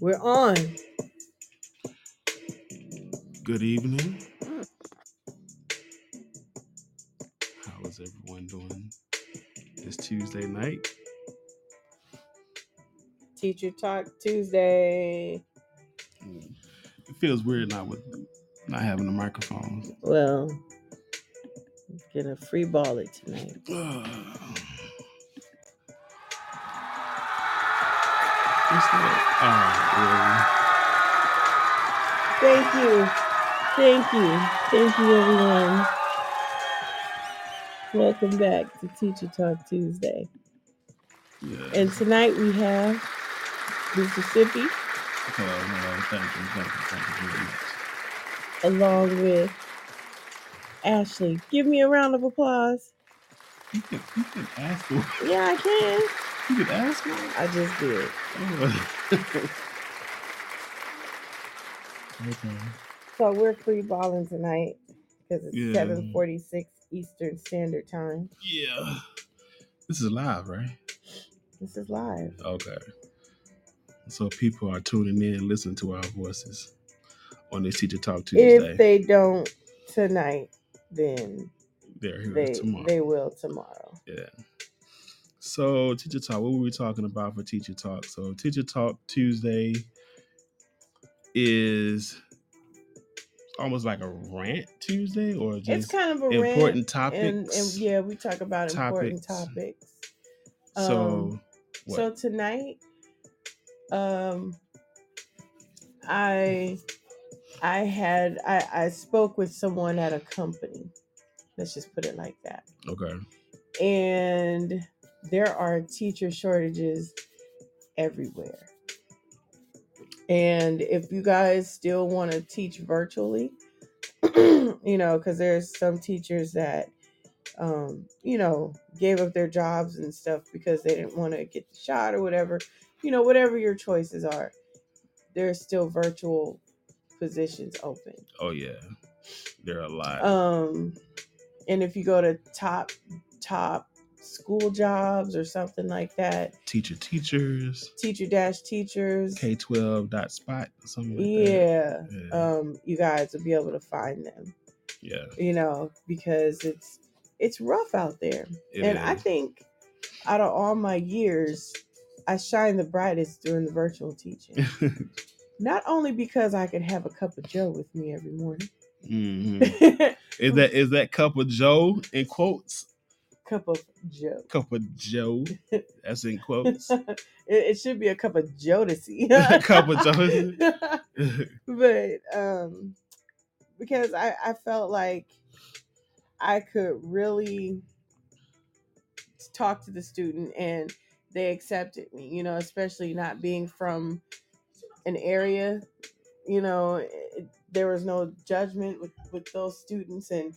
We're on. Good evening. How is everyone doing this Tuesday night? Teacher Talk Tuesday. It feels weird not having a microphone. Well, gonna free ball it tonight. Thank you everyone. Welcome back to Teacher Talk Tuesday. Yeah. And tonight we have Mississippi. Thank you very much. Along with Ashley. Give me a round of applause. You can ask for it. Yeah, I can. You could ask me? I just did. Okay. So we're free balling tonight because it's 7:46 Eastern Standard Time. Yeah. This is live, right? This is live. Okay. So people are tuning in and listening to our voices on this Teacher Talk Tuesday. If they don't tonight, then they're here tomorrow. They will tomorrow. Yeah. So, Teacher Talk, what were we talking about for Teacher Talk? So, Teacher Talk Tuesday is almost like a rant Tuesday, or just it's kind of a important rant topics. And yeah, we talk about important topics. So tonight, I spoke with someone at a company. Let's just put it like that. Okay. And there are teacher shortages everywhere. And if you guys still want to teach virtually, because there's some teachers that, gave up their jobs and stuff because they didn't want to get the shot or whatever, whatever your choices are, there's still virtual positions open. Oh, yeah. There are a lot. And if you go to top school jobs or something like that, teacher-teachers k12.spot or something like that. You guys will be able to find them, because it's rough out there. It is. I think out of all my years, I shine the brightest during the virtual teaching. Not only because I could have a cup of joe with me every morning. Mm-hmm. is that cup of joe in quotes? Cup of Joe. That's in quotes. It should be a cup of Jodeci. Cup of Jodeci. But because I felt like I could really talk to the student and they accepted me, especially not being from an area, there was no judgment with those students, and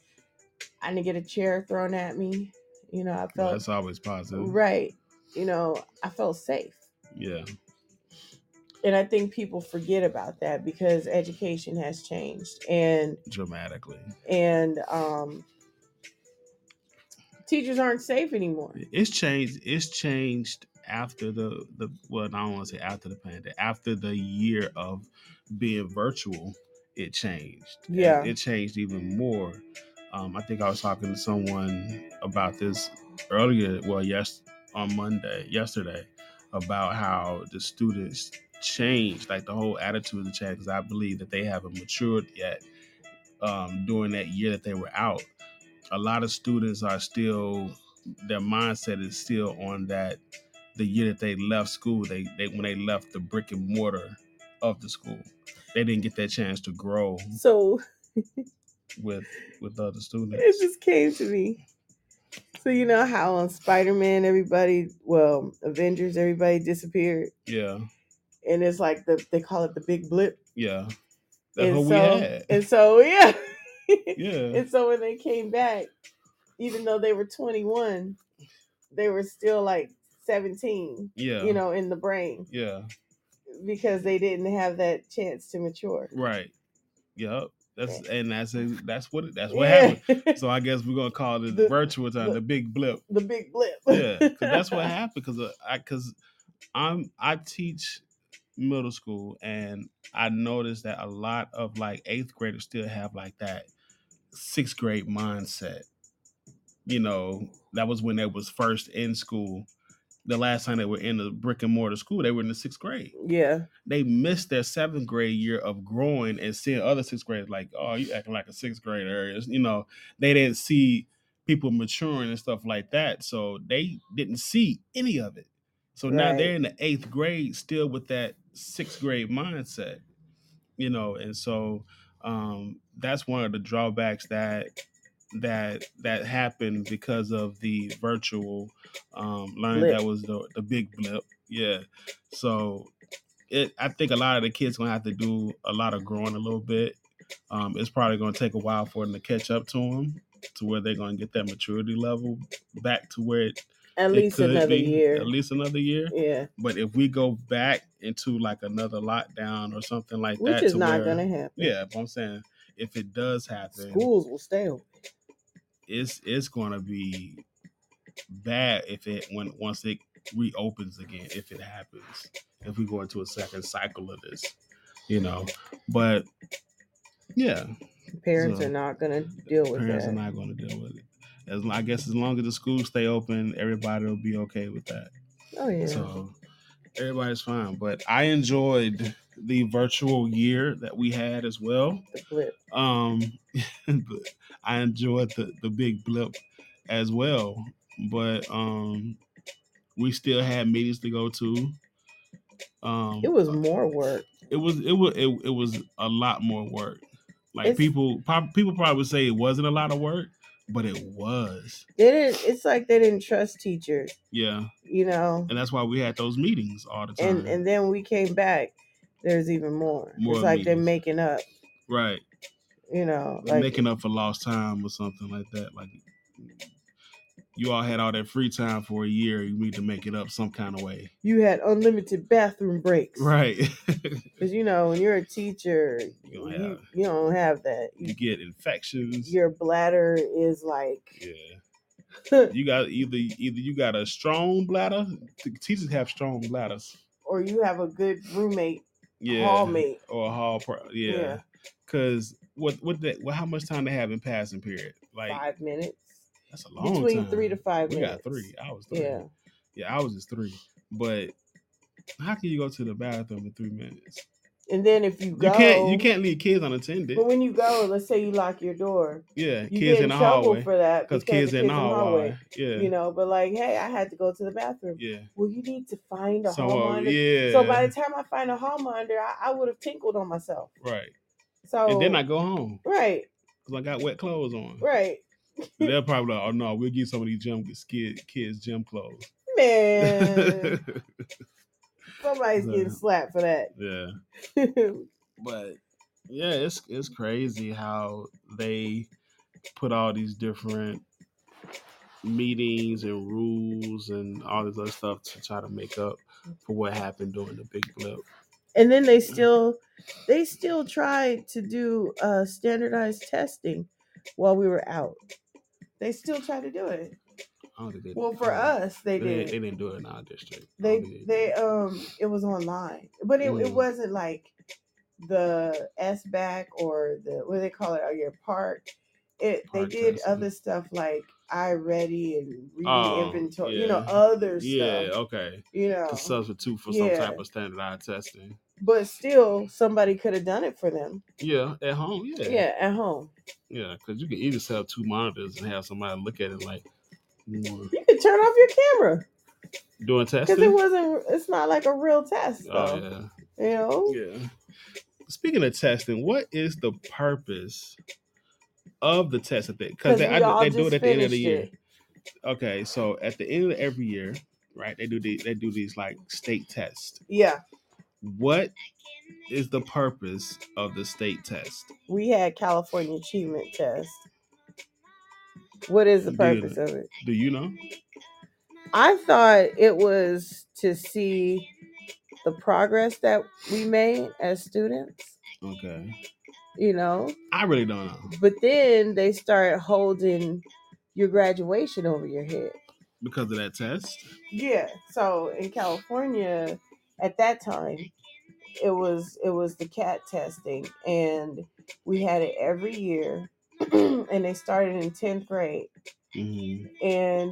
I didn't get a chair thrown at me. I felt that's always positive, right? I felt safe. Yeah. And I think people forget about that because education has changed and dramatically. And teachers aren't safe anymore. It's changed. It's changed after the well, I don't want to say after the pandemic. After the year of being virtual, it changed. Yeah, it changed even more. I think I was talking to someone about this earlier. Well, yesterday, about how the students changed, like the whole attitude of the chat, because I believe that they haven't matured yet during that year that they were out. A lot of students are still, their mindset is still on that, the year that they left school, they when they left the brick and mortar of the school, they didn't get that chance to grow. So... with other students. It just came to me. So you know how on Spider-Man Avengers everybody disappeared. Yeah. And it's like they call it the big blip. Yeah. That's what we had. And so yeah. Yeah. And so when they came back, even though they were 21, they were still like 17. Yeah. In the brain. Yeah. because they didn't have that chance to mature. Right. Yep. That's what happened. So I guess we're gonna call it the virtual time, the big blip. The big blip. Yeah, because that's what happened. Because I teach middle school, and I noticed that a lot of like eighth graders still have like that sixth grade mindset. You know, that was when they was first in school. The last time they were in the brick and mortar school, they were in the sixth grade. Yeah. They missed their seventh grade year of growing and seeing other sixth graders like, oh, you acting like a sixth grader. You know, they didn't see people maturing and stuff like that. So they didn't see any of it. So now they're in the eighth grade still with that sixth grade mindset, you know? And so that's one of the drawbacks that happened because of the virtual learning blip. That was the big blip. Yeah. So I think a lot of the kids gonna have to do a lot of growing a little bit. It's probably gonna take a while for them to catch up to them to where they're gonna get that maturity level back to where it at least another year. At least another year. Yeah. But if we go back into like another lockdown or something like that. Which is not gonna happen. Yeah, but I'm saying if it does happen, schools will stay open. It's gonna be bad once it reopens again, if it happens, if we go into a second cycle of this, you know. But yeah, parents are not gonna deal with it. Parents are not gonna deal with it. I guess as long as the schools stay open, everybody will be okay with that. Oh yeah. So everybody's fine. But I enjoyed the virtual year that we had as well. The blip. I enjoyed the big blip as well. But we still had meetings to go to. It was more work. It was a lot more work. Like people probably would say it wasn't a lot of work, but it was. It's like they didn't trust teachers. Yeah. You know. And that's why we had those meetings all the time. And then we came back. There's even more. It's like meetings. They're making up. Right. You know. Like, making up for lost time or something like that. Like, you all had all that free time for a year. You need to make it up some kind of way. You had unlimited bathroom breaks. Right. Because, you know, when you're a teacher, you don't have that. You get infections. Your bladder is like... Yeah. You got either you got a strong bladder. Teachers have strong bladders. Or you have a good roommate. Yeah, hallmate or a hall. Yeah, because what how much time they have in passing period? Like 5 minutes. That's a long between time. 3 to 5. We got 3. I was 3. Yeah, I was just 3. But how can you go to the bathroom in 3 minutes? And then if you go, you can't leave kids unattended. But when you go, let's say you lock your door. Yeah, you kids get in the hallway for that because kids in the hallway. Yeah, you know. But like, hey, I had to go to the bathroom. Yeah. Well, you need to find a hall monitor. Yeah. So by the time I find a hall monitor, I would have tinkled on myself. Right. So and then I go home. Right. Because I got wet clothes on. Right. They're probably like, oh no, we'll give some of these kids gym clothes. Man. Somebody's getting slapped for that. Yeah. But yeah, it's crazy how they put all these different meetings and rules and all this other stuff to try to make up for what happened during the big blip. And then they still tried to do standardized testing while we were out. They still tried to do it. Well, for us, they did. They didn't do it in our district. It was online, but it wasn't like the SBAC or the what do they call it? Or your park. They did testing. Other stuff like iReady and reading inventory. Yeah. You know, other stuff. Yeah, okay. You know, to substitute for some type of standardized testing. But still, somebody could have done it for them. Yeah, at home. Yeah. Yeah, at home. Yeah, because you can either set up 2 monitors and have somebody look at it like. You could turn off your camera doing testing because it's not like a real test though. Oh, yeah. You know? Yeah. Speaking of testing, what is the purpose of the test? Because they do it at the end of the year. Okay, so at the end of every year, right? They do these like state tests. Yeah. What is the purpose of the state test? We had California Achievement test. What is the purpose of it? Do you know? I thought it was to see the progress that we made as students. Okay. You know? I really don't know. But then they start holding your graduation over your head. Because of that test? Yeah. So in California, at that time, it was the CAT testing, and we had it every year, and they started in 10th grade. Mm-hmm. And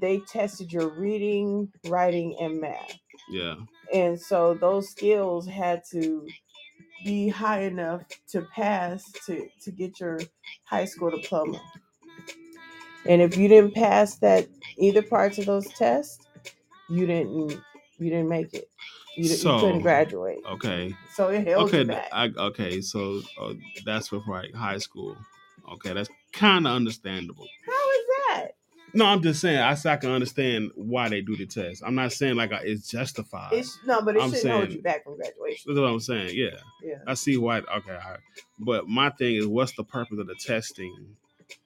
they tested your reading, writing, and math. Yeah. And so those skills had to be high enough to pass to get your high school diploma. And if you didn't pass that either parts of those tests, you didn't make it. You couldn't graduate. Okay. So it held you back. So that's for like high school. Okay, that's kind of understandable. How is that? No, I'm just saying I can understand why they do the test. I'm not saying like it's justified. It shouldn't hold you back from graduation. That's what I'm saying. Yeah. I see why. Okay, all right. But my thing is, what's the purpose of the testing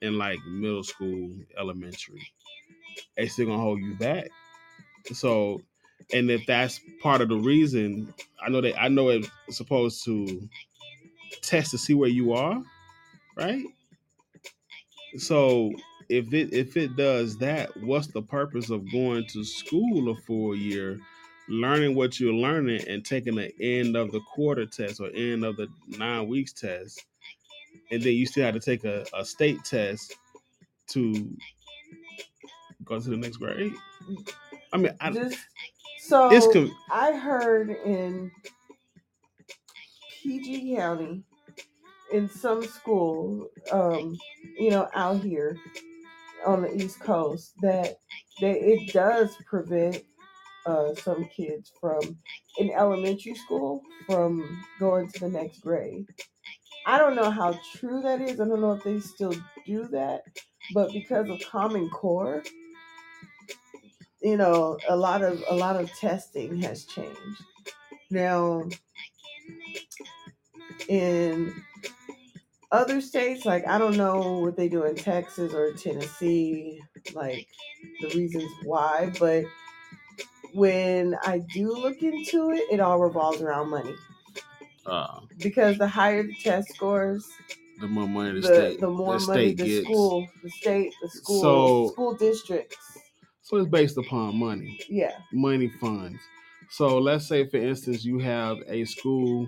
in like middle school, elementary? It's still gonna hold you back. So, and if that's part of the reason, I know it's supposed to test to see where you are, right? So if it does that, what's the purpose of going to school a full year, learning what you're learning, and taking the end of the quarter test or end of the 9 weeks test, and then you still have to take a state test to go to the next grade? I mean, I heard in PG County, in some school, out here on the East Coast, that it does prevent some kids from, in elementary school, from going to the next grade. I don't know how true that is. I don't know if they still do that, but because of Common Core, a lot of testing has changed. Now, in other states, like, I don't know what they do in Texas or Tennessee, like the reasons why, but when I do look into it, it all revolves around money. Because the higher the test scores, the more money the state gets. School, the state, the school, school districts. So it's based upon money. Yeah. Money funds. So let's say, for instance, you have a school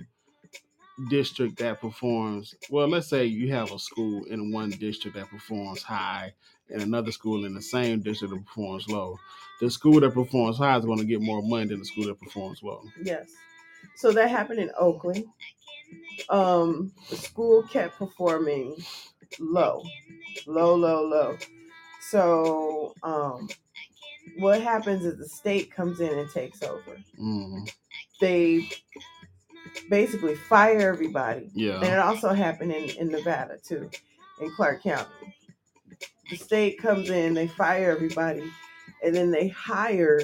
district that performs well. Let's say you have a school in one district that performs high and another school in the same district that performs low. The school that performs high is going to get more money than the school that performs low. Yes. So that happened in Oakland. The school kept performing low. So what happens is the state comes in and takes over. Mm-hmm. They basically fire everybody. Yeah. And it also happened in Nevada too, in Clark County. The state comes in, they fire everybody, and then they hire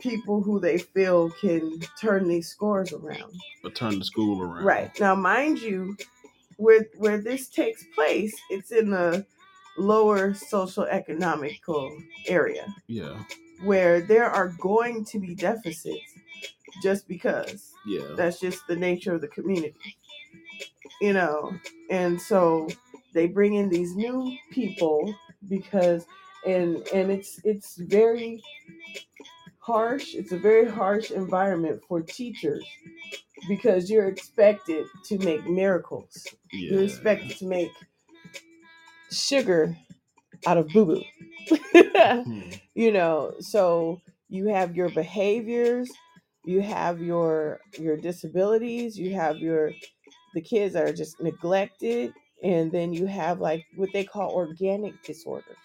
people who they feel can turn these scores around. Or turn the school around. Right. Now, mind you, where this takes place, it's in the lower socioeconomical area. Yeah. Where there are going to be deficits. Just because. Yeah. That's just the nature of the community. And so they bring in these new people because and it's very harsh. It's a very harsh environment for teachers because you're expected to make miracles. Yeah. You're expected to make sugar out of boo-boo. So you have your behaviors. You have your disabilities, you have the kids that are just neglected, and then you have like what they call organic disorders.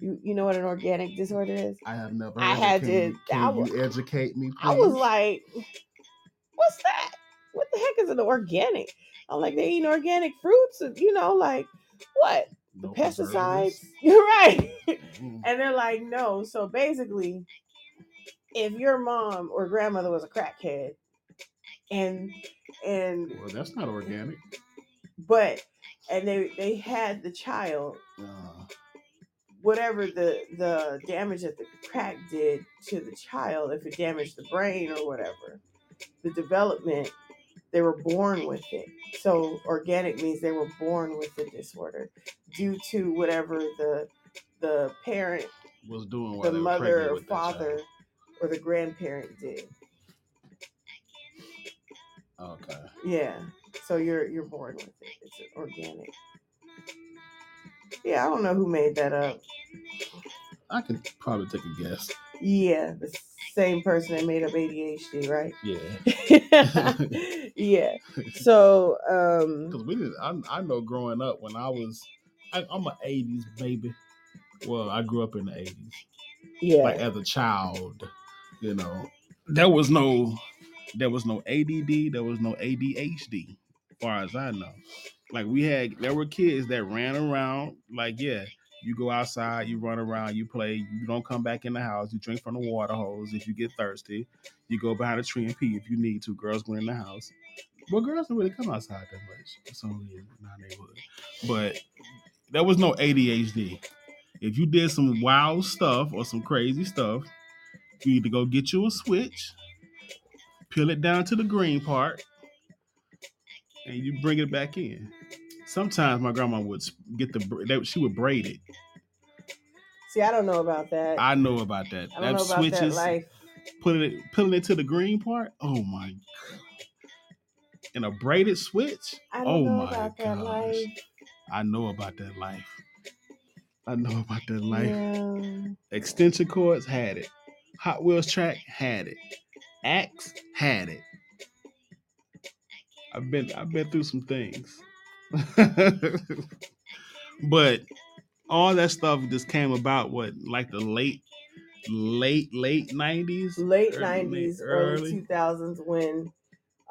You know what an organic disorder is? I have never heard of it. Can you educate me, please? I was like, what's that? What the heck is an organic? I'm like, they eat organic fruits, like what? The pesticides? You're right. Mm-hmm. And they're like, no. So basically, if your mom or grandmother was a crackhead, and well, that's not organic. But they had the child whatever the damage that the crack did to the child, if it damaged the brain or whatever, the development, they were born with it. So organic means they were born with the disorder due to whatever the parent was doing, the mother or father or the grandparent did. Okay. Yeah. So you're born with it. It's organic. Yeah, I don't know who made that up. I can probably take a guess. Yeah, the same person that made up ADHD, right? Yeah. Yeah. So, because we didn't, I know growing up when I was, I'm an 80s baby. Well, I grew up in the 80s. Yeah. Like as a child, you know, there was no ADD, there was no ADHD, as far as I know. Like there were kids that ran around, like, yeah, you go outside, you run around, you play, you don't come back in the house, you drink from the water hose if you get thirsty, you go behind a tree and pee if you need to, girls go in the house. Well, girls don't really come outside that much. It's only in my neighborhood. But there was no ADHD. If you did some wild stuff or some crazy stuff, you need to go get you a switch, peel it down to the green part, and you bring it back in. Sometimes my grandma would get she would braid it. See, I don't know about that. I know about that. I don't know about switches, that life. Putting it to the green part. Oh my God. And a braided switch. I don't know about that life. I know about that life. I know about that life. Yeah. Extension cords had it. Hot Wheels track had it. Axe had it. I've been through some things. But all that stuff just came about like the late 90s? Early 2000s when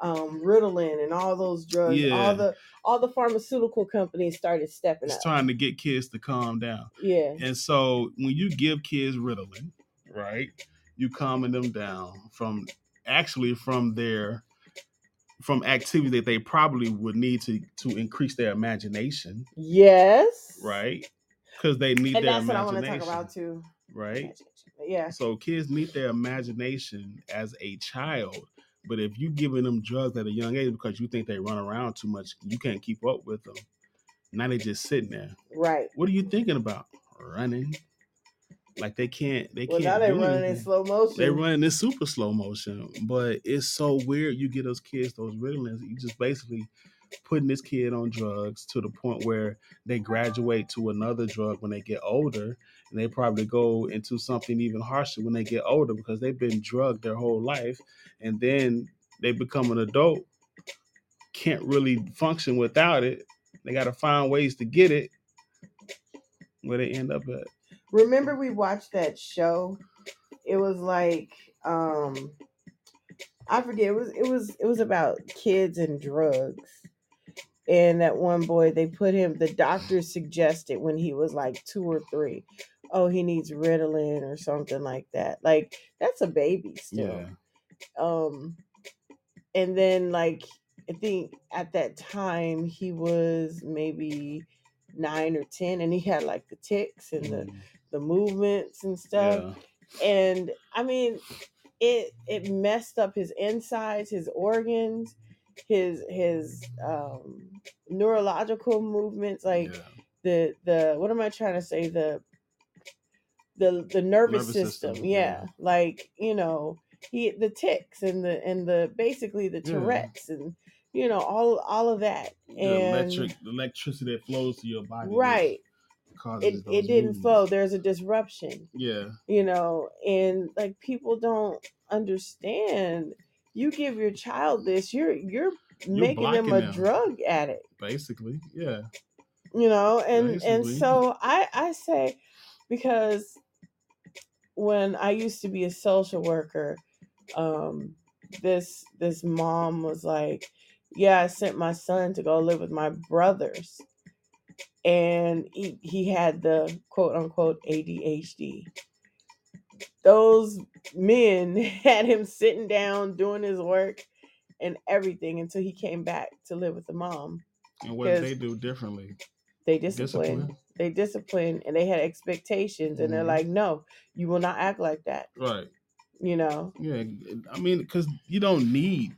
Ritalin and all those drugs, yeah. all the pharmaceutical companies started stepping up. It's trying to get kids to calm down. Yeah. And so when you give kids Ritalin, right, you calming them down from activities that they probably would need to increase their imagination. Yes. Right? Because they need their imagination. And that's what I want to talk about too. Right? Yeah. So kids need their imagination as a child. But if you're giving them drugs at a young age because you think they run around too much, you can't keep up with them. Now they're just sitting there. Right. What are you thinking about? Running. Like they can't. Now they're running in slow motion. They're running in super slow motion, but it's so weird. You get those kids those Ritalins. You just basically putting this kid on drugs to the point where they graduate to another drug when they get older, and they probably go into something even harsher when they get older because they've been drugged their whole life, and then they become an adult, can't really function without it. They got to find ways to get it where they end up at. Remember we watched that show? It was like, I forget, it was about kids and drugs. And that one boy, the doctor suggested when he was like 2 or 3, oh, he needs Ritalin or something like that. Like, that's a baby still. Yeah. And then like, I think at that time he was maybe 9 or 10 and he had like the tics and the movements and stuff. Yeah. And I mean, it messed up his insides, his organs, his neurological movements, like the what am I trying to say? The nervous system. Yeah. Like, you know, the tics and the basically the Tourette's and you know, all of that. And the electricity that flows to your body. Right. It didn't flow. There's a disruption. Yeah. You know, and like people don't understand. You give your child this, you're making them a drug addict. Basically, yeah. You know, and so I say, because when I used to be a social worker, this mom was like, yeah, I sent my son to go live with my brothers, and he had the quote unquote ADHD. Those men had him sitting down doing his work and everything until he came back to live with the mom. And what did they do differently? They disciplined. they disciplined and they had expectations, and they're like, no, you will not act like that. Right. You know? Yeah. I mean, because you don't need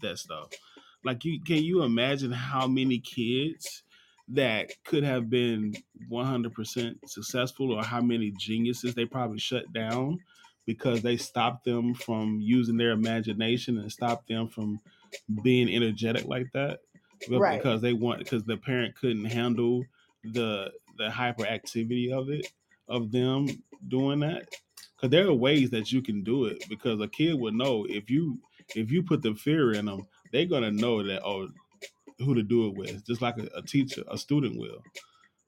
that stuff. Like, can you imagine how many kids that could have been 100% successful, or how many geniuses they probably shut down because they stopped them from using their imagination and stopped them from being energetic like that? Right. Because the parent couldn't handle the hyperactivity of them doing that. Because there are ways that you can do it, because a kid would know if you put the fear in them, they're going to know that, oh, who to do it with, just like a student will.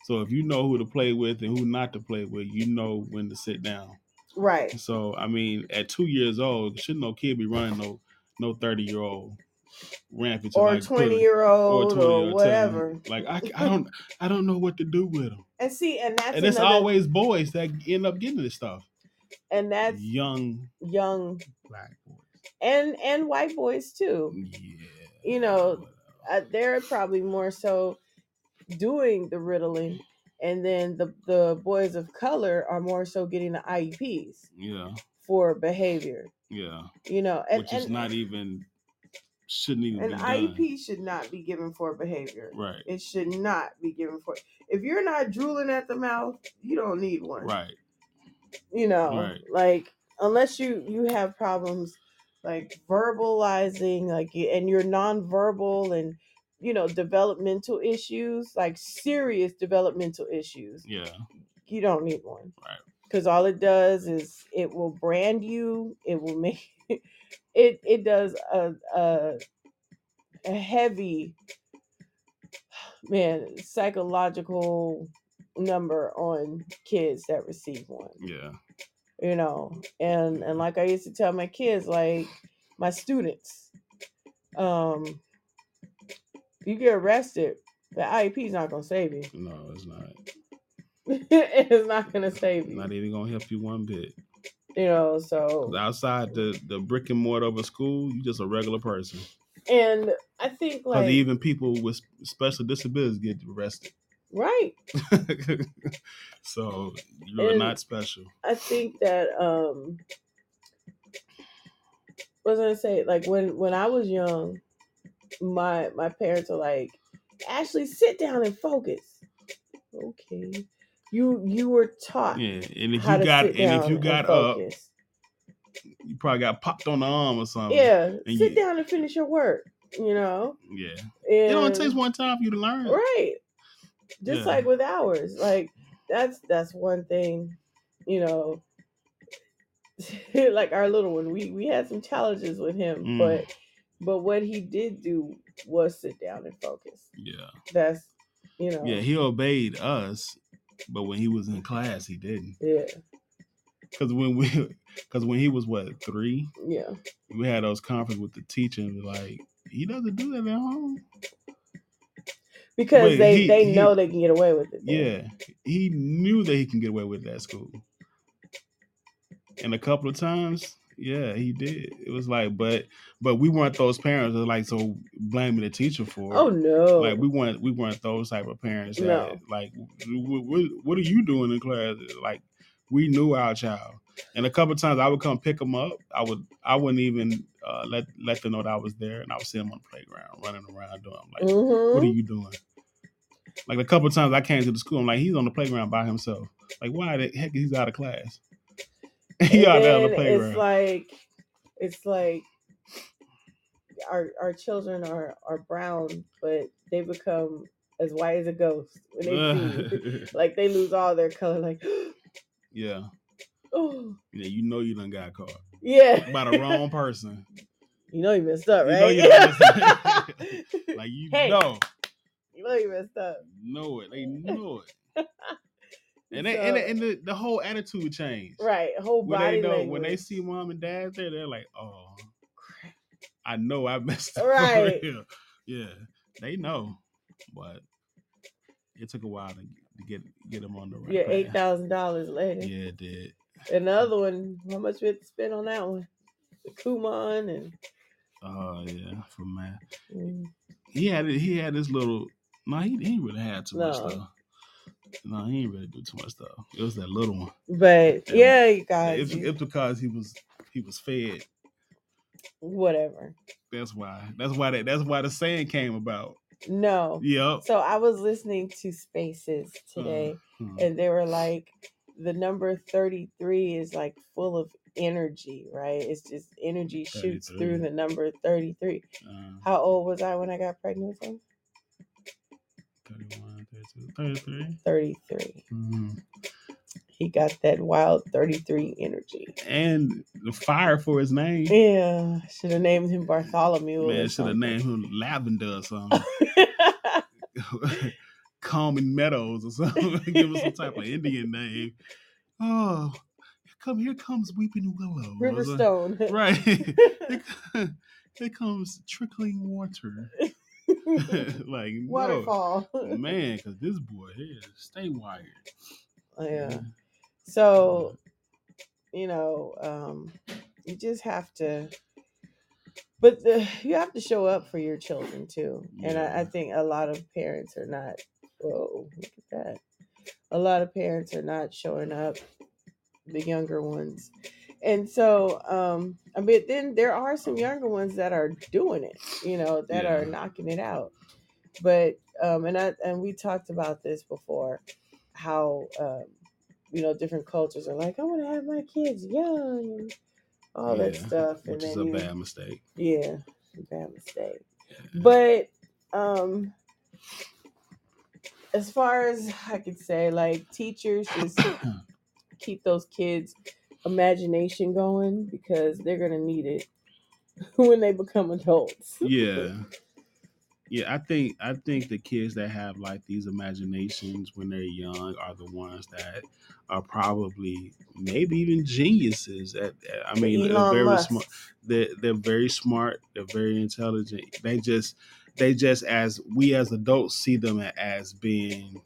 So if you know who to play with and who not to play with, you know when to sit down. Right. So, I mean, at 2 years old, shouldn't no kid be running no 30-year-old rampage or 20-year-old or whatever. Like, I don't know what to do with them. And see, and it's always boys that end up getting this stuff. And that's young black boys and white boys too. Yeah. You know, they're probably more so doing the Ritalin, and then the boys of color are more so getting the IEPs. Yeah. For behavior. Yeah. You know, which shouldn't even be done. An IEP should not be given for behavior. Right. It should not be given for. If you're not drooling at the mouth, you don't need one. Right. You know, right. Like, unless you have problems like verbalizing, like, and you're nonverbal, and, you know, developmental issues, like serious developmental issues. Yeah. You don't need one. Right. Because all it does is it will brand you. It will make it does a heavy, man, psychological number on kids that receive one. Yeah. You know, and like I used to tell my kids, like my students, you get arrested, the IEP is not gonna save you. No, it's not. It's not gonna save you. Not even gonna help you one bit. You know, so outside the brick and mortar of a school, you're just a regular person. And I think, like, even people with special disabilities get arrested. Right. So you're not special. I think that what was I gonna say, like, when I was young, my parents are like, Ashley, sit down and focus. Okay. You were taught. Yeah, and if you got up, you probably got popped on the arm or something. Yeah. And sit down and finish your work, you know? Yeah. And it only takes one time for you to learn. Right. Just like with ours, like that's one thing, you know. Like our little one, we had some challenges with him, but what he did do was sit down and focus. Yeah, that's, you know. Yeah, he obeyed us, but when he was in class, he didn't. Yeah, because when he was what, 3? Yeah, we had those conferences with the teacher, and like, he doesn't do that at home. Because they know they can get away with it. Then. Yeah. He knew that he can get away with it at school. And a couple of times, yeah, he did. It was like, but we weren't those parents that, like, so blaming the teacher for it. Oh, no. Like, we weren't those type of parents that, no. Like, what are you doing in class? Like, we knew our child. And a couple of times I would come pick him up. I wouldn't even let them know that I was there, and I would see him on the playground running around doing. I'm like, what are you doing? Like, a couple of times I came to the school, I'm like, he's on the playground by himself. Like, why the heck is he out of class? He out there on the playground. It's like our children are brown, but they become as white as a ghost when they see, like, they lose all their color. Like, yeah. Ooh. Yeah, you know you done got caught. Yeah, by the wrong person. You know you messed up, right? You know you messed up. Like, you know you messed up. Know it, they know it. And so, the whole attitude changed. Right, whole body language. When they see mom and dad there, they're like, oh, crap. I know I messed up. Right. For real. Yeah, they know, but it took a while to get them on the right. Yeah, $8,000 later. Yeah, it did. Another one, how much we had to spend on that one? The Kumon and... Oh, yeah, for math. Mm. He had this little... No, he didn't really have too much, though. No, he ain't really do too much though. It was that little one. But and yeah, you guys. It's because he was fed. Whatever. That's why the saying came about. No. Yep. So I was listening to Spaces today, and they were like, the number 33 is like full of energy, right? It's just energy shoots through the number 33. How old was I when I got pregnant? 31, 32, 33. 33. Mm-hmm. He got that wild 33 energy. And the fire for his name. Yeah. Should have named him Bartholomew. Man, should have named him Lavender or something. Common Meadows or something. Give us some type of Indian name. Oh, here comes Weeping Willow. Riverstone. Right. Here comes Trickling Water. Like waterfall, no. Man, because this boy here stay wired. Yeah. So, you know, you just have to. But you have to show up for your children too, and I think a lot of parents are not. Whoa, look at that! A lot of parents are not showing up. The younger ones, and so I mean, then there are some younger ones that are doing it, you know, that are knocking it out. But and we talked about this before, how you know, different cultures are like, I want to have my kids young and all that stuff, which is a bad mistake. Yeah, bad mistake. But as far as I could say, like, teachers just keep those kids' imagination going, because they're going to need it when they become adults. Yeah. Yeah, I think the kids that have like these imaginations when they're young are the ones that are probably maybe even geniuses at I mean, they're very smart. They're very smart, they're very intelligent. They just as we as adults see them as being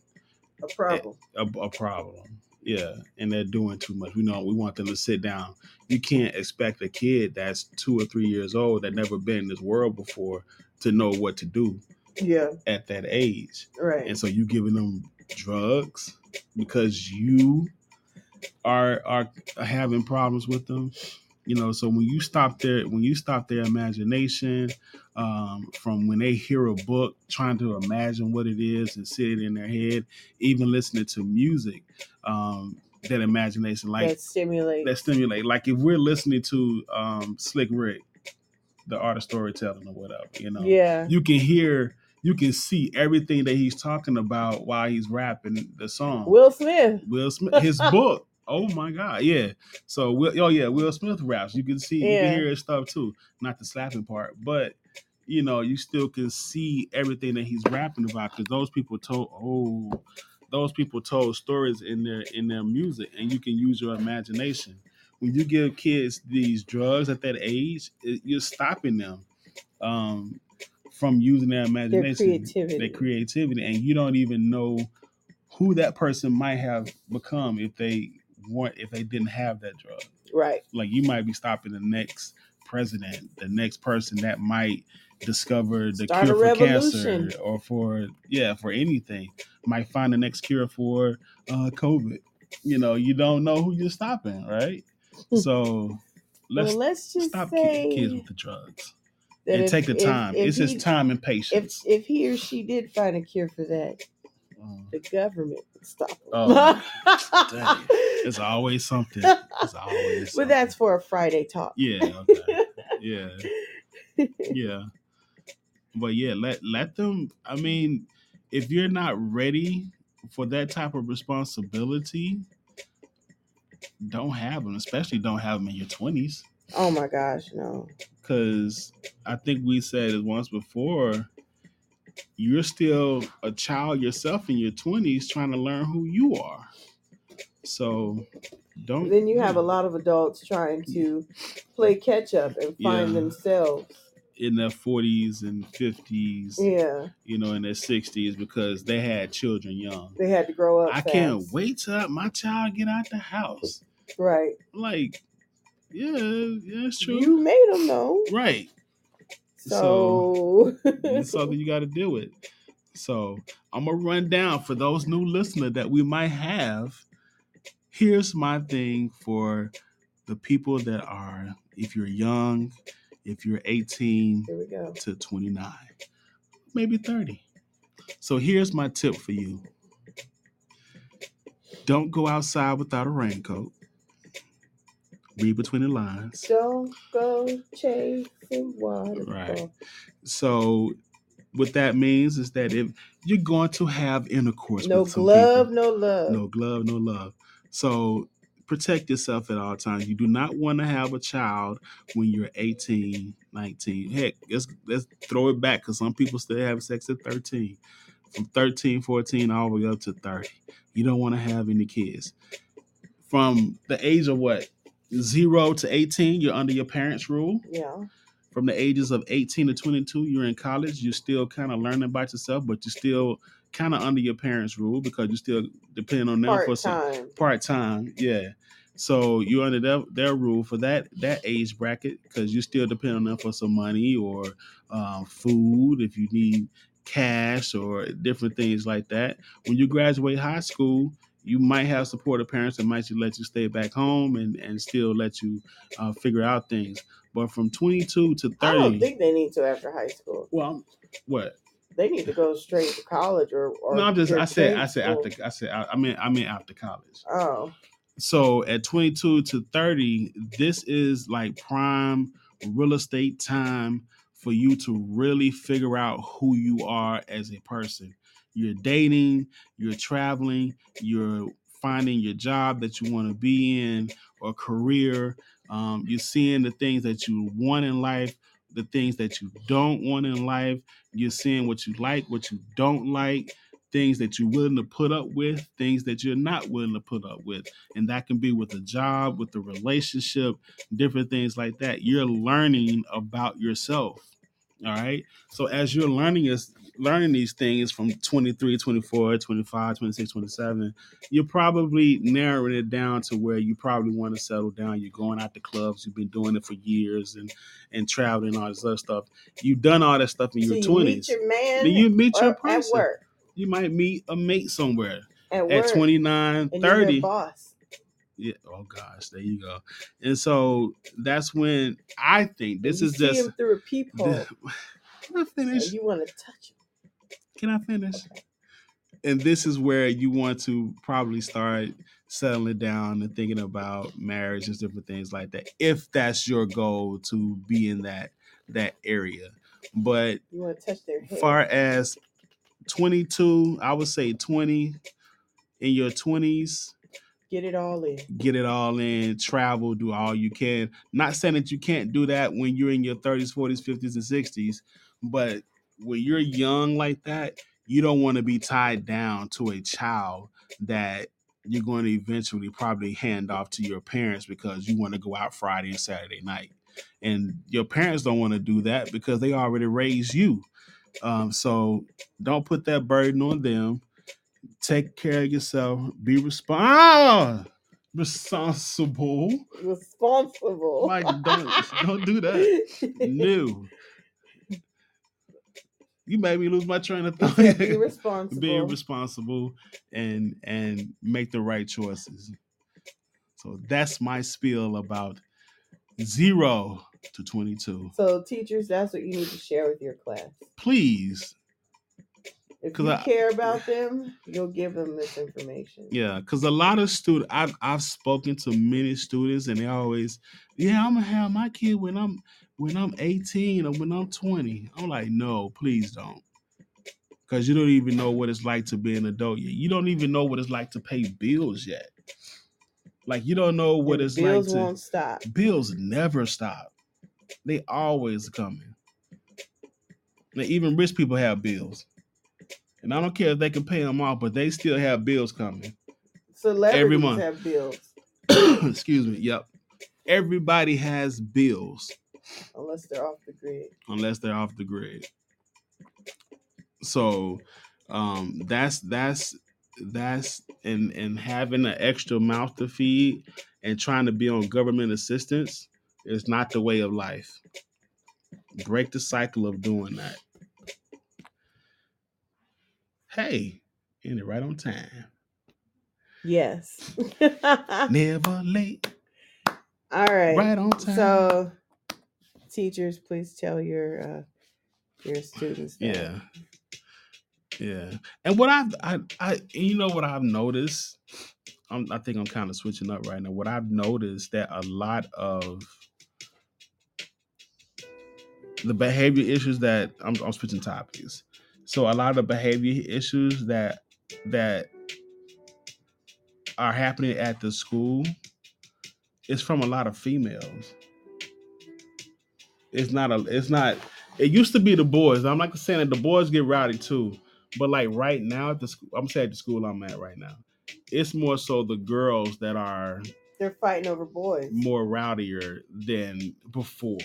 a problem. A problem. Yeah, and they're doing too much. We want them to sit down. You can't expect a kid that's 2 or 3 years old that never been in this world before to know what to do. Yeah, at that age, right? And so you giving them drugs because you are having problems with them. You know, so when you stop their imagination from when they hear a book, trying to imagine what it is and sit it in their head, even listening to music, that imagination, like that stimulate. Like if we're listening to Slick Rick, the art of storytelling or whatever, you know, you can see everything that he's talking about while he's rapping the song. Will Smith, his book. Oh my God, yeah. So, Will Smith raps. You can see, you can hear his stuff too. Not the slapping part, but you know, you still can see everything that he's rapping about, because those people told stories in their music, and you can use your imagination. When you give kids these drugs at that age, you're stopping them from using their imagination, their creativity, and you don't even know who that person might have become if they didn't have that drug. Right. Like, you might be stopping the next president, the next person that might discover the cure for cancer, or for anything, might find the next cure for COVID. You know, you don't know who you're stopping, right? So let's just stop kids with the drugs and take the time. It's just time and patience. If he or she did find a cure for that, the government would stop them. Oh, it's always something. But that's for a Friday talk. Yeah. Okay. Yeah. Yeah. But yeah, let them. I mean, if you're not ready for that type of responsibility, don't have them. Especially don't have them in your 20s. Oh my gosh, no. Because I think we said it once before, you're still a child yourself in your 20s, trying to learn who you are. So don't. Then you have a lot of adults trying to play catch up and find themselves in their 40s and 50s, you know, in their 60s, because they had children young. They had to grow up. I can't wait till my child get out the house. Right. Like, yeah, it's true. You made them though. Right. So it's something you got to deal with. So I'm going to run down for those new listeners that we might have. Here's my thing for the people that are, if you're young, if you're 18 to 29, maybe 30. So here's my tip for you. Don't go outside without a raincoat. Read between the lines. Don't go chasing waterfall. Right. So what that means is that if you're going to have intercourse with some people. No glove, no love. No glove, no love. So protect yourself at all times. You do not want to have a child when you're 18, 19. Heck, let's throw it back because some people still have sex at 13. From 13, 14, all the way up to 30. You don't want to have any kids. From the age of what? 0 to 18, you're under your parents' rule. Yeah. From the ages of 18 to 22, you're in college. You're still kind of learning by yourself, but you're still kind of under your parents' rule because you're still depending on them for some part-time. Yeah. So you're under their rule for that age bracket because you're still depending on them for some money or food if you need cash or different things like that. When you graduate high school, you might have supportive parents that might let you stay back home and still let you figure out things. But from 22 to 30... I don't think they need to after high school. Well, what? They need to go straight to college or no, I mean after college. Oh. So at 22 to 30, this is like prime real estate time for you to really figure out who you are as a person. You're dating, you're traveling, you're finding your job that you want to be in or career. You're seeing the things that you want in life, the things that you don't want in life. You're seeing what you like, what you don't like, things that you're willing to put up with, things that you're not willing to put up with. And that can be with a job, with a relationship, different things like that. You're learning about yourself. All right. So as you're learning these things from 23, 24, 25, 26, 27, you're probably narrowing it down to where you probably want to settle down. You're going out to clubs. You've been doing it for years and traveling, all this other stuff. You've done all that stuff in your 20s. Meet your man. You meet your person. At work. You might meet a mate somewhere at 29, 30. Your boss. Yeah. Oh gosh, there you go. And so that's when I think this is just see him through a peephole. Can I finish? You want to touch him? Can I finish? Okay. And this is where you want to probably start settling down and thinking about marriage and different things like that. If that's your goal to be in that area, but you want to touch their head. Far as 22, I would say 20 in your 20s. Get it all in, travel, do all you can. Not saying that you can't do that when you're in your 30s, 40s, 50s, and 60s, but when you're young like that, you don't want to be tied down to a child that you're going to eventually probably hand off to your parents because you want to go out Friday and Saturday night. And your parents don't want to do that because they already raised you. So don't put that burden on them. Take care of yourself. Be responsible. Responsible. Like, don't do that. No. You made me lose my train of thought. Be responsible. Being responsible and make the right choices. So that's my spiel about 0 to 22. So teachers, that's what you need to share with your class. Please. If you care about them, you'll give them this information. Yeah, because a lot of students, I've spoken to many students, and they always, I'm gonna have my kid when I'm 18 or when I'm 20. I'm like, no, please don't, because you don't even know what it's like to be an adult yet. You don't even know what it's like to pay bills yet. Like you don't know what it's like. Bills won't stop. Bills never stop. They always coming. Like even rich people have bills. And I don't care if they can pay them off, but they still have bills coming. Celebrities every month. Have bills. Excuse me. Yep. Everybody has bills. Unless they're off the grid. So that's and having an extra mouth to feed and trying to be on government assistance is not the way of life. Break the cycle of doing that. Hey, ended right on time. Yes. Never late. All right. Right on time. So, teachers, please tell your students that. Yeah. Yeah. And what I you know what I've noticed, I think I'm kind of switching up right now. What I've noticed that a lot of the behavior issues that I'm switching topics. So a lot of the behavior issues that are happening at the school is from a lot of females. It used to be the boys. I'm not saying that the boys get rowdy too, but like right now at the school, I'm saying the school I'm at right now, it's more so the girls that are they're fighting over boys more rowdier than before.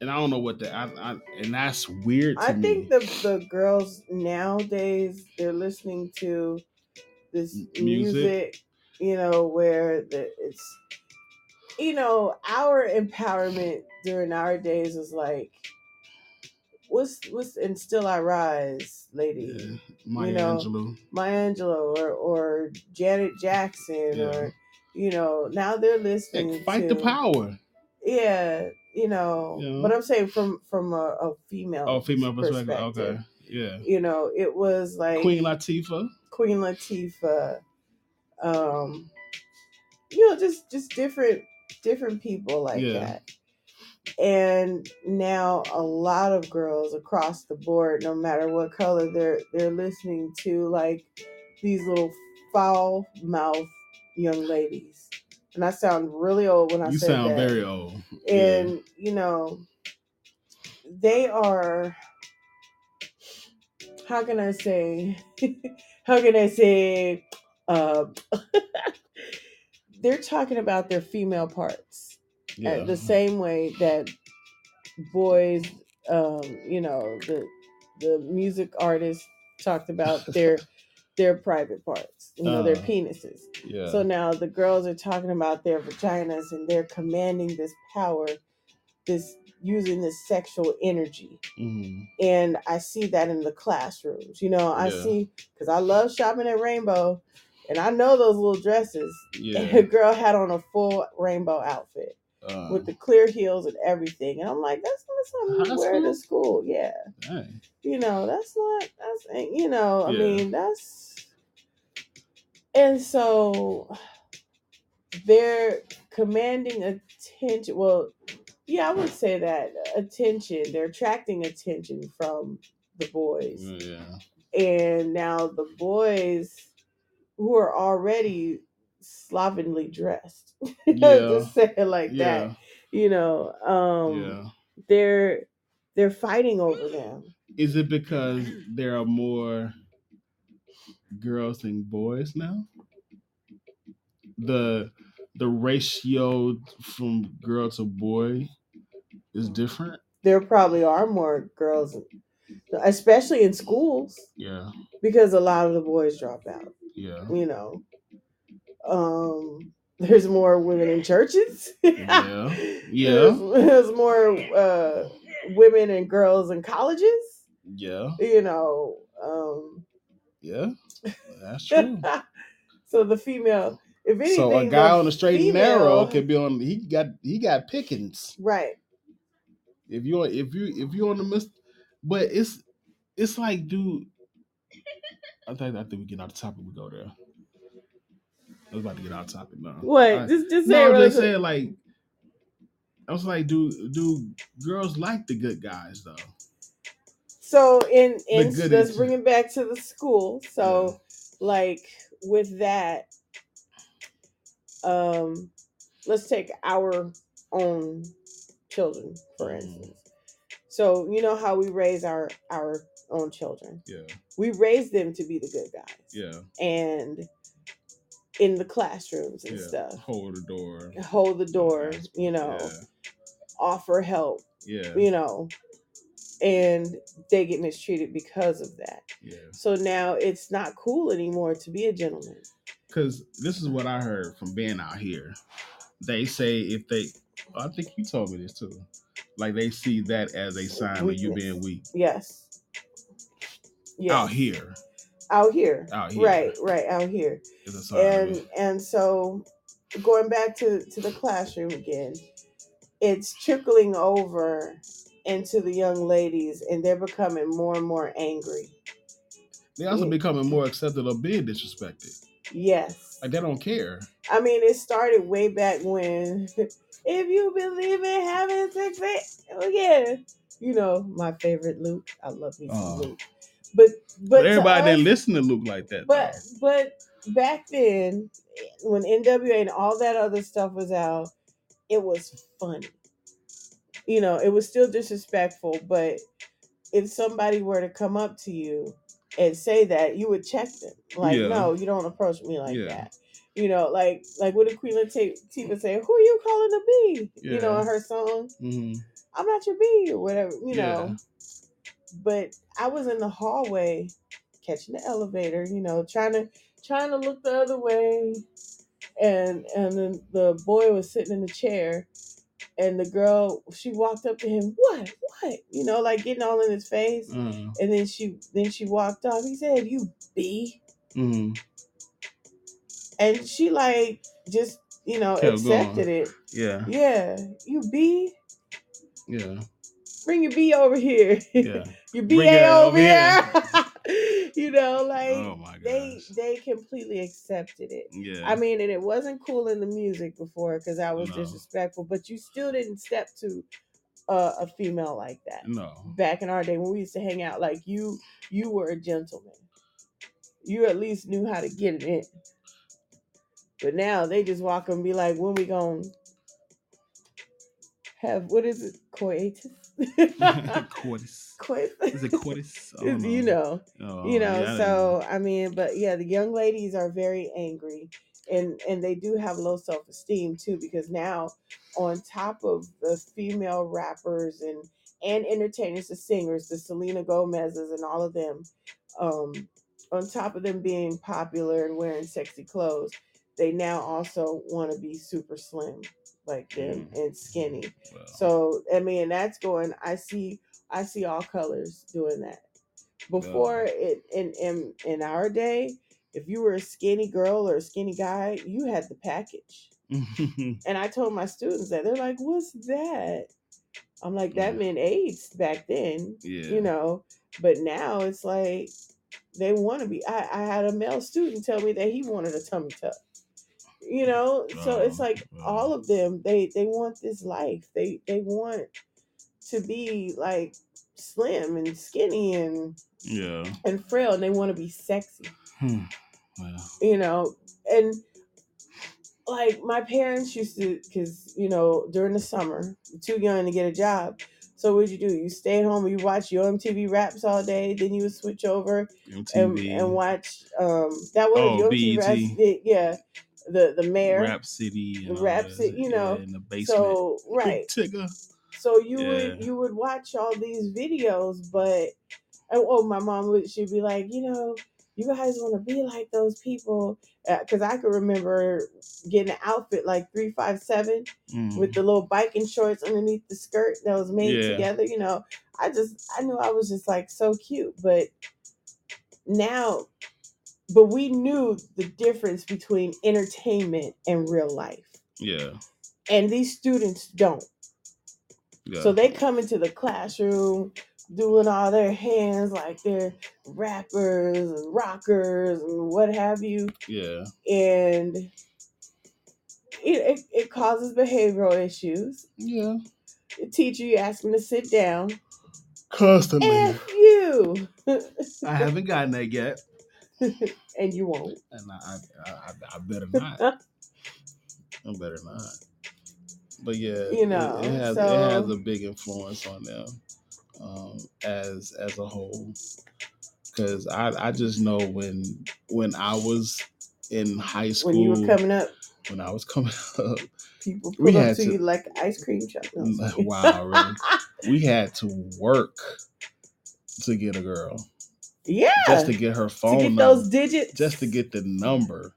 And I don't know what and that's weird to me. I think the girls nowadays, they're listening to this music, you know, where it's, you know, our empowerment during our days was like, what's and still I rise, lady. Yeah. Maya Angelou or Janet Jackson, yeah. Or, you know, now they're listening to fight the power. Yeah. You know, yeah. But I'm saying from a female. Oh, female perspective. Okay, yeah. You know, it was like Queen Latifah. You know, just different people like that. And now a lot of girls across the board, no matter what color, they're listening to like these little foul mouth young ladies. And I sound really old when I say that. You sound very old. And, you know, they are, how can I say, they're talking about their female parts the same way that boys, you know, the music artists talked about their private parts, you know, their penises. Yeah. So now the girls are talking about their vaginas and they're commanding this power, using this sexual energy. Mm-hmm. And I see that in the classrooms, you know, I see, cause I love shopping at Rainbow and I know those little dresses. Yeah. And the girl had on a full Rainbow outfit with the clear heels and everything. And I'm like, that's not something you wear to school. Yeah. Dang. You know, that's, you know, I mean, that's, and so they're commanding attention. Well, yeah, I would say that attention, they're attracting attention from the boys. Yeah. And now the boys who are already slovenly dressed, just say it like that, you know, they're fighting over them. Is it because there are more girls than boys now? The ratio from girl to boy is different. There probably are more girls, especially in schools. Yeah, because a lot of the boys drop out. Yeah, you know. There's more women in churches. There's more women and girls in colleges. Yeah, you know. Yeah, that's true. So the female, if anything, so a guy on the straight and narrow could be on. He got pickings, right? If you on the mist, but it's like, dude. I think we get out of topic. We go there. I was about to get off topic now. What? Say it like, I was like, do girls like the good guys though? So in let's bring it back to the school. So like with that, let's take our own children for instance. So you know how we raise our own children. Yeah. We raise them to be the good guys. Yeah. And in the classrooms and stuff. Hold the door, you know, offer help, you know, and they get mistreated because of that. Yeah. So now it's not cool anymore to be a gentleman. Because this is what I heard from being out here. They say I think you told me this too. Like they see that as a sign of you being weak. Yes. Out here. Right, out here. And so going back to the classroom again, it's trickling over into the young ladies, and they're becoming more and more angry. They're also becoming more accepted of being disrespected. Yes. Like, they don't care. I mean, it started way back when, if you believe in having sex, you know, my favorite Luke. I love me some Luke. But everybody that listen to Luke like that. But back then, when NWA and all that other stuff was out, it was funny. You know, it was still disrespectful, but if somebody were to come up to you and say that, you would check them. Like, no, you don't approach me like that. You know, like what did Queen Latifah say? Who are you calling a bee? Yeah. You know, in her song. Mm-hmm. I'm not your bee or whatever, you know. But I was in the hallway catching the elevator, you know, trying to look the other way. And then the boy was sitting in the chair, and the girl, she walked up to him, what? You know, like getting all in his face. Mm. And then she walked off. He said, you B. Mm. And she like, just, you know, accepted it. Yeah. Yeah. You B. Yeah. Bring your B over here. Yeah. Your BA over here. You know, like, oh my gosh, they completely accepted it. Yeah. I mean, and it wasn't cool in the music before because I was disrespectful, but you still didn't step to a female like that. No. Back in our day when we used to hang out, like, you were a gentleman. You at least knew how to get it in. But now they just walk and be like, when we gonna have, what is it, coitus? Coitus. Is it coitus? You know. So I mean, but yeah, the young ladies are very angry, and they do have low self-esteem too, because now on top of the female rappers and entertainers, the singers, the Selena Gomez's and all of them, on top of them being popular and wearing sexy clothes, they now also want to be super slim like them and skinny. Wow. So I mean, that's going, I see all colors doing that. Before it in our day, if you were a skinny girl or a skinny guy, you had the package. And I told my students that. They're like, what's that? I'm like, that meant AIDS back then. Yeah. You know, but now it's like they want to be. I had a male student tell me that he wanted a tummy tuck. You know, so it's like all of them, they want this life. They want to be like slim and skinny and frail, and they want to be sexy. You know, and like my parents used to, because you know, during the summer, you're too young to get a job. So what'd you do? You stay at home and you watch your MTV raps all day. Then you would switch over and watch MTV BET. Yeah. The mayor, Rap City, you know, in the basement. So right, so you would watch all these videos, but my mom she'd be like, you know, you guys want to be like those people, because I could remember getting an outfit like 357 with the little biking shorts underneath the skirt that was made together. You know, I knew I was just like so cute, but now. But we knew the difference between entertainment and real life. Yeah. And these students don't. Yeah. So they come into the classroom doing all their hands like they're rappers and rockers and what have you. Yeah. And it causes behavioral issues. Yeah. The teacher, you ask them to sit down. Constantly. F you. I haven't gotten that yet. And you won't. And I better not. I better not. But yeah, you know, it has a big influence on them as a whole. Because I just know when I was in high school, when you were coming up, when I was coming up, people pulled up to you like ice cream truck. No, wow, really? We had to work to get a girl. Yeah, just to get her phone number, to get those digits, just to get the number.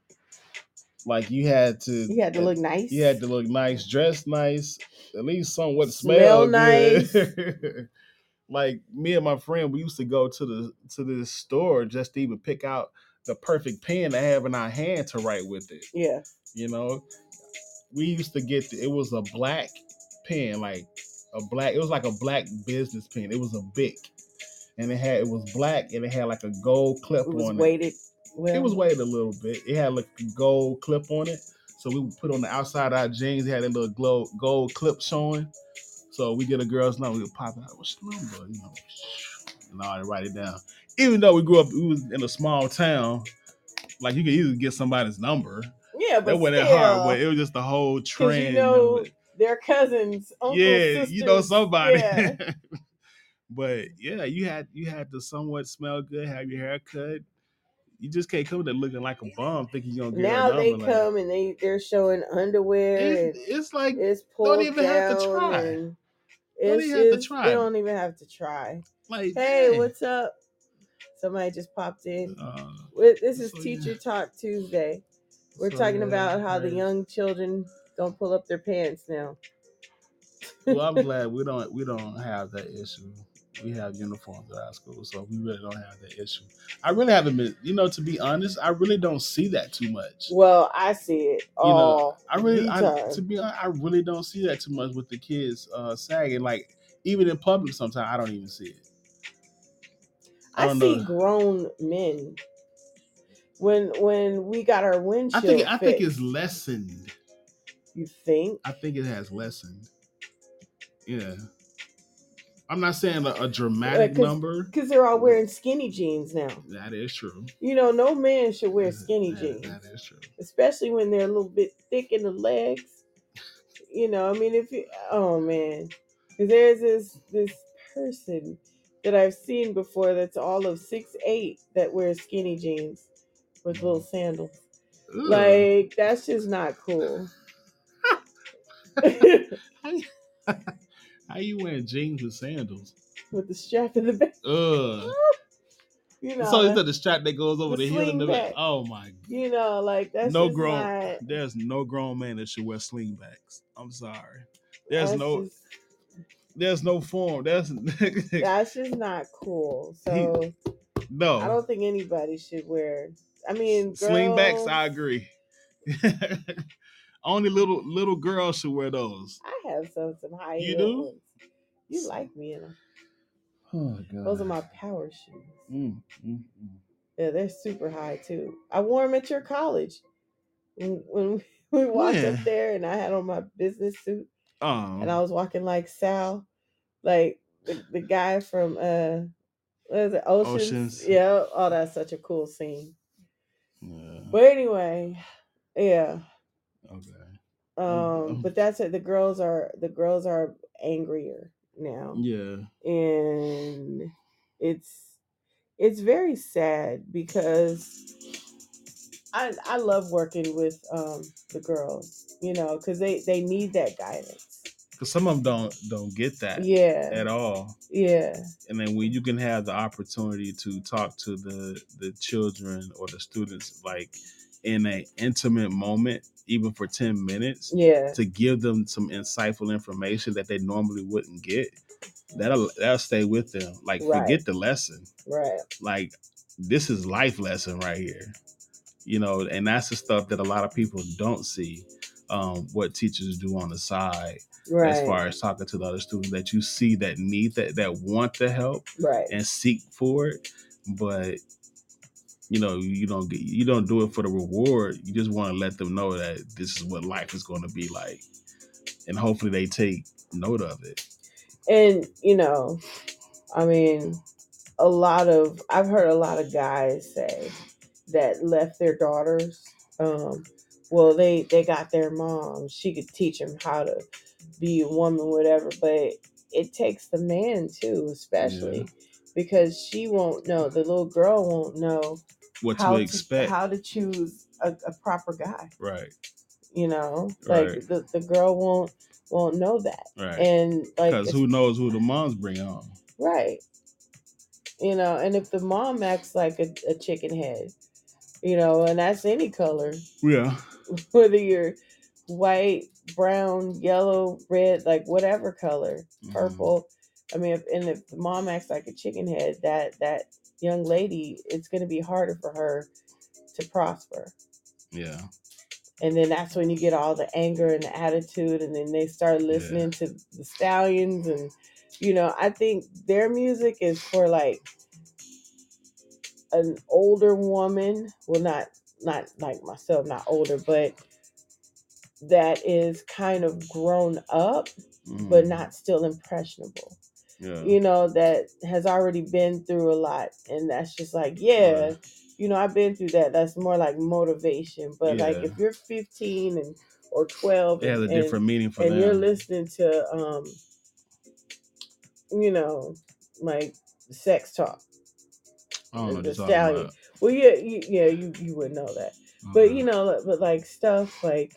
Like you had to look nice. You had to look nice, dress nice, at least somewhat smell nice. like me and my friend, we used to go to this store just to even pick out the perfect pen to have in our hand to write with it. Yeah. You know, we used to get, it was a black pen, it was like a black business pen. It was a Bic, and it was black, and it had like a gold clip on it. It was weighted a little bit. It had like a gold clip on it. So we would put on the outside of our jeans, it had a little gold clip showing. So we get a girl's number, we would pop it out, what's your number? You know, and I would write it down. Even though we grew up, we was in a small town, like you could easily get somebody's number. Yeah, but it wasn't that hard, but it was just the whole trend. You know, their cousins, uncles, sisters. Yeah, you know somebody. Yeah. But yeah, you had to somewhat smell good, have your hair cut. You just can't come there looking like a bum, thinking you're gonna get now a number. Now they come and they're showing underwear. It's like it's pulled down. Don't even have to try. They don't even have to try. Like, hey, man. What's up? Somebody just popped in. This is Teacher Talk Tuesday. We're talking about how the young children don't pull up their pants now. Well, I'm glad we don't have that issue. We have uniforms at our school, so we really don't have that issue. I really haven't been, to be honest, I really don't see that too much. Well, I see it all. I really don't see that too much with the kids sagging. Like even in public, sometimes I don't even see it. I see grown men. When we got our windshield I think it's lessened. You think? I think it has lessened. Yeah. I'm not saying a dramatic number. Because they're all wearing skinny jeans now. That is true. No man should wear skinny jeans. That is true. Especially when they're a little bit thick in the legs. Oh, man. Because there's this person that I've seen before that's all of 6'8" that wears skinny jeans with little sandals. Ooh. Like, that's just not cool. How you wearing jeans with sandals? With the strap in the back. Ugh. So it's the strap that goes over the heel in the back. Oh my God. That's no grown. There's no grown man that should wear slingbacks. I'm sorry. There's no form. That's just not cool. So no. I don't think anybody should wear. Slingbacks. I agree. Only little girls should wear those. I have some high heel. You do? Ones. You like me in them. Oh God. Those are my power shoes. Yeah, they're super high too. I wore them at your college when we walked up there, and I had on my business suit. Oh. And I was walking like Sal, like the guy from Oceans. Oceans. Yeah. Oh, that's such a cool scene. Yeah. But anyway, yeah. Okay. But that's it. The girls are angrier now. Yeah. And it's very sad because I love working with the girls, because they need that guidance. Because some of them don't get that. Yeah. At all. Yeah. And then when you can have the opportunity to talk to the children or the students like in an intimate moment, even for 10 minutes, to give them some insightful information that they normally wouldn't get, that'll stay with them. Like, forget the lesson. Right. Like, this is life lesson right here. And that's the stuff that a lot of people don't see, what teachers do on the side, as far as talking to the other students that you see that need that want the help and seek for it. But you don't do it for the reward. You just want to let them know that this is what life is going to be like, and hopefully they take note of it. And I've heard a lot of guys say that left their daughters. They got their mom. She could teach them how to be a woman, whatever. But it takes the man too, especially. Yeah. Because she won't know, the little girl won't know what to expect, how to choose a proper guy. Right. The girl won't know that. Right. And because who knows who the moms bring home. Right. And if the mom acts like a chicken head, and that's any color. Yeah. Whether you're white, brown, yellow, red, like whatever color, purple. I mean, if the mom acts like a chicken head, that young lady, it's going to be harder for her to prosper. Yeah. And then that's when you get all the anger and the attitude, and then they start listening to the Stallions. And, you know, I think their music is for, like, an older woman. Well, not like myself, not older, but that is kind of grown up, but not still impressionable. Yeah. You know, that has already been through a lot. And that's just like, you know, I've been through that. That's more like motivation. But like if you're 15 and or 12, it has a different meaning for them. You're listening to, you know, like sex talk. Oh, the Stallion. Well, you wouldn't know that, but you know, but like stuff like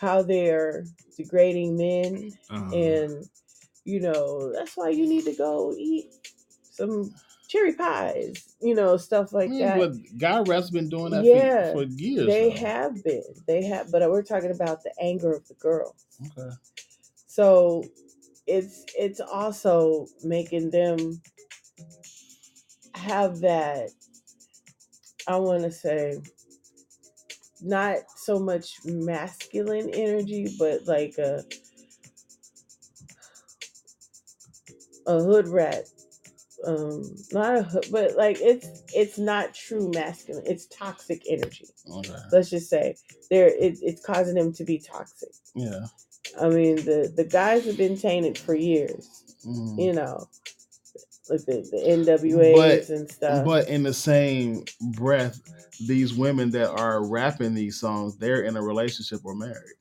how they're degrading men, and you know that's why you need to go eat some cherry pies, you know, stuff like that. But guy rap's been doing that for years. They have, but we're talking about the anger of the girl. Okay. So it's also making them have that, I want to say, not so much masculine energy, but like a hood rat. Not a hood, but like it's not true masculine. It's toxic energy. Okay. Let's just say it's causing them to be toxic. Yeah. I mean, the guys have been tainted for years, you know, with the NWAs and stuff. But in the same breath, these women that are rapping these songs, they're in a relationship or married.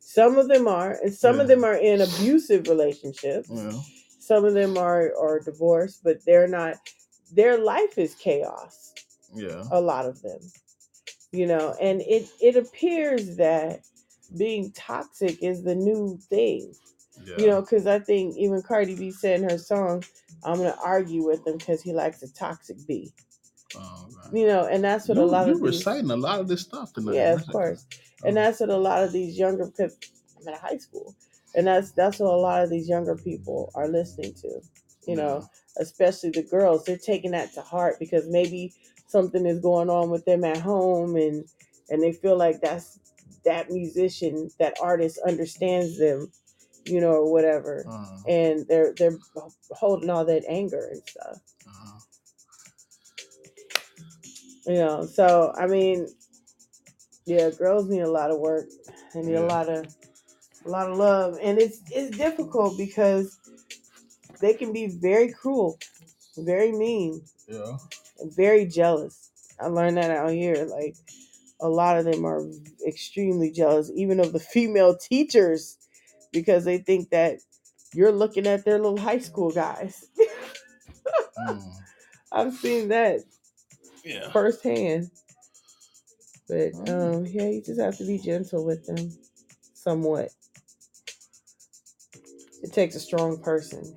Some of them are, and some of them are in abusive relationships. Yeah. Some of them are divorced, but they're not. Their life is chaos. Yeah. A lot of them, you know, and it appears that being toxic is the new thing. Yeah. You know, because I think even Cardi B said in her song, I'm going to argue with him because he likes a toxic B. Oh, right. You know, and that's what a lot of you were citing a lot of this stuff tonight. Yeah, of course. Oh. And that's what a lot of these younger, because I'm at high school, and that's what a lot of these younger people are listening to, you know, especially the girls. They're taking that to heart because maybe something is going on with them at home, and they feel like that musician, that artist understands them, you know, or whatever, and they're holding all that anger and stuff. You know, so I mean, girls need a lot of work. They need a lot of love, and it's difficult because they can be very cruel, very mean, and very jealous. I learned that out here. Like, a lot of them are extremely jealous, even of the female teachers, because they think that you're looking at their little high school guys. I've seen that firsthand. But you just have to be gentle with them somewhat. It takes a strong person.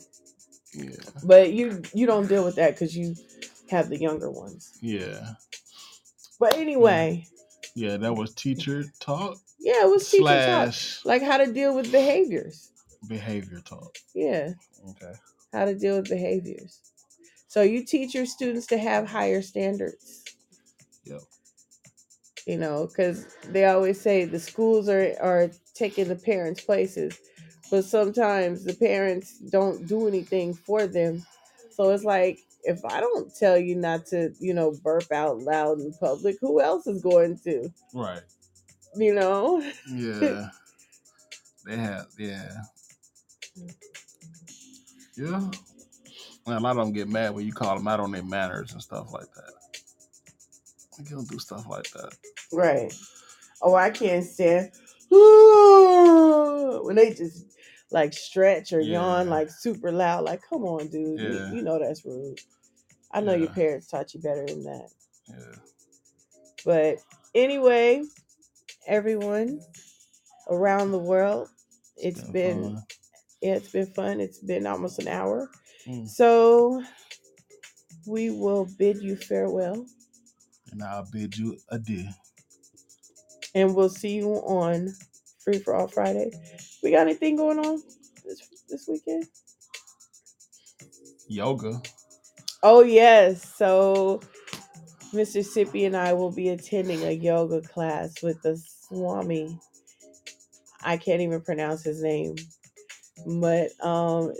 Yeah. But you don't deal with that because you have the younger ones. Yeah. But anyway. Yeah, that was Teacher Talk. Yeah, it was Teacher Talk. Like, how to deal with behaviors. Behavior talk. Yeah. Okay. How to deal with behaviors. So you teach your students to have higher standards. Yep. You know, because they always say the schools are taking the parents' places, but sometimes the parents don't do anything for them. So it's like, if I don't tell you not to, you know, burp out loud in public, who else is going to? Right. You know? Yeah. They have, Yeah. And a lot of them get mad when you call them out on their manners and stuff like that. Like, you don't do stuff like that. Right. Oh, I can't stand when they just like stretch or yawn like super loud. Like, come on, dude. Yeah. You know that's rude. I know your parents taught you better than that. Yeah. But anyway, everyone around the world, it's been fun. It's been almost an hour. So we will bid you farewell. And I'll bid you adieu. And we'll see you on Free for All Friday. We got anything going on this weekend? yoga. Oh, yes. So Mississippi and I will be attending a yoga class with the Swami. I can't even pronounce his name. But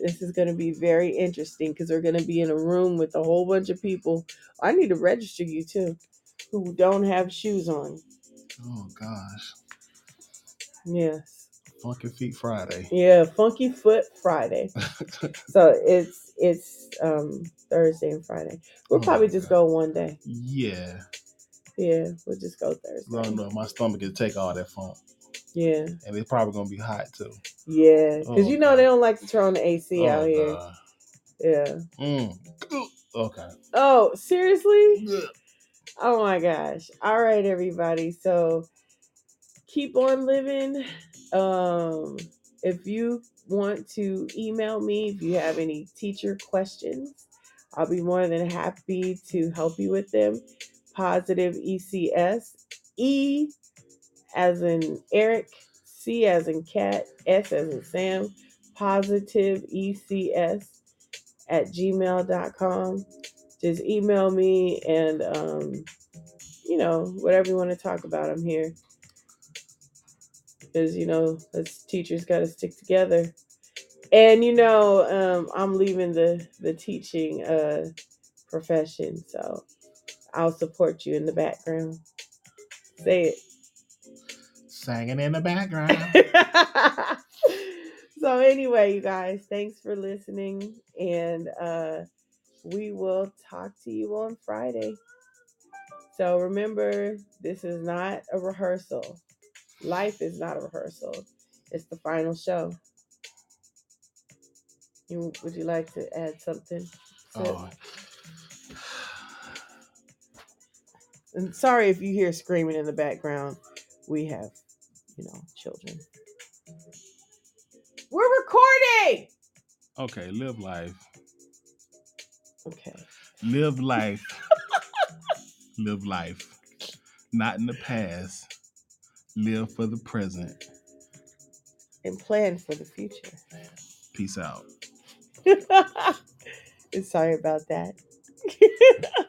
this is going to be very interesting because we're going to be in a room with a whole bunch of people. I need to register you, too, who don't have shoes on. Oh, gosh. Yes. Funky Feet Friday. Yeah, Funky Foot Friday. So it's Thursday and Friday. We'll probably just go one day. Yeah. Yeah, we'll just go Thursday. I don't know. My stomach can take all that funk. Yeah. And it's probably going to be hot, too. Yeah. Because, they don't like to turn on the AC out here. Yeah. Mm. Okay. Oh, seriously? Yeah. Oh, my gosh. All right, everybody. So keep on living. If you want to email me, if you have any teacher questions, I'll be more than happy to help you with them. Positive ECS. E as in Eric, C as in Cat, S as in Sam, positiveecs@gmail.com. Just email me and, whatever you want to talk about, I'm here. Because, us teachers got to stick together. And, I'm leaving the teaching profession, so I'll support you in the background. Say it. Singing in the background. So anyway, you guys, thanks for listening. And we will talk to you on Friday. So remember, this is not a rehearsal. Life is not a rehearsal. It's the final show. Would you like to add something? Oh. And sorry if you hear screaming in the background. We have, children. We're recording! Okay, live life. Okay. Live life. Live life. Not in the past. Live for the present. And plan for the future. Peace out. Sorry about that.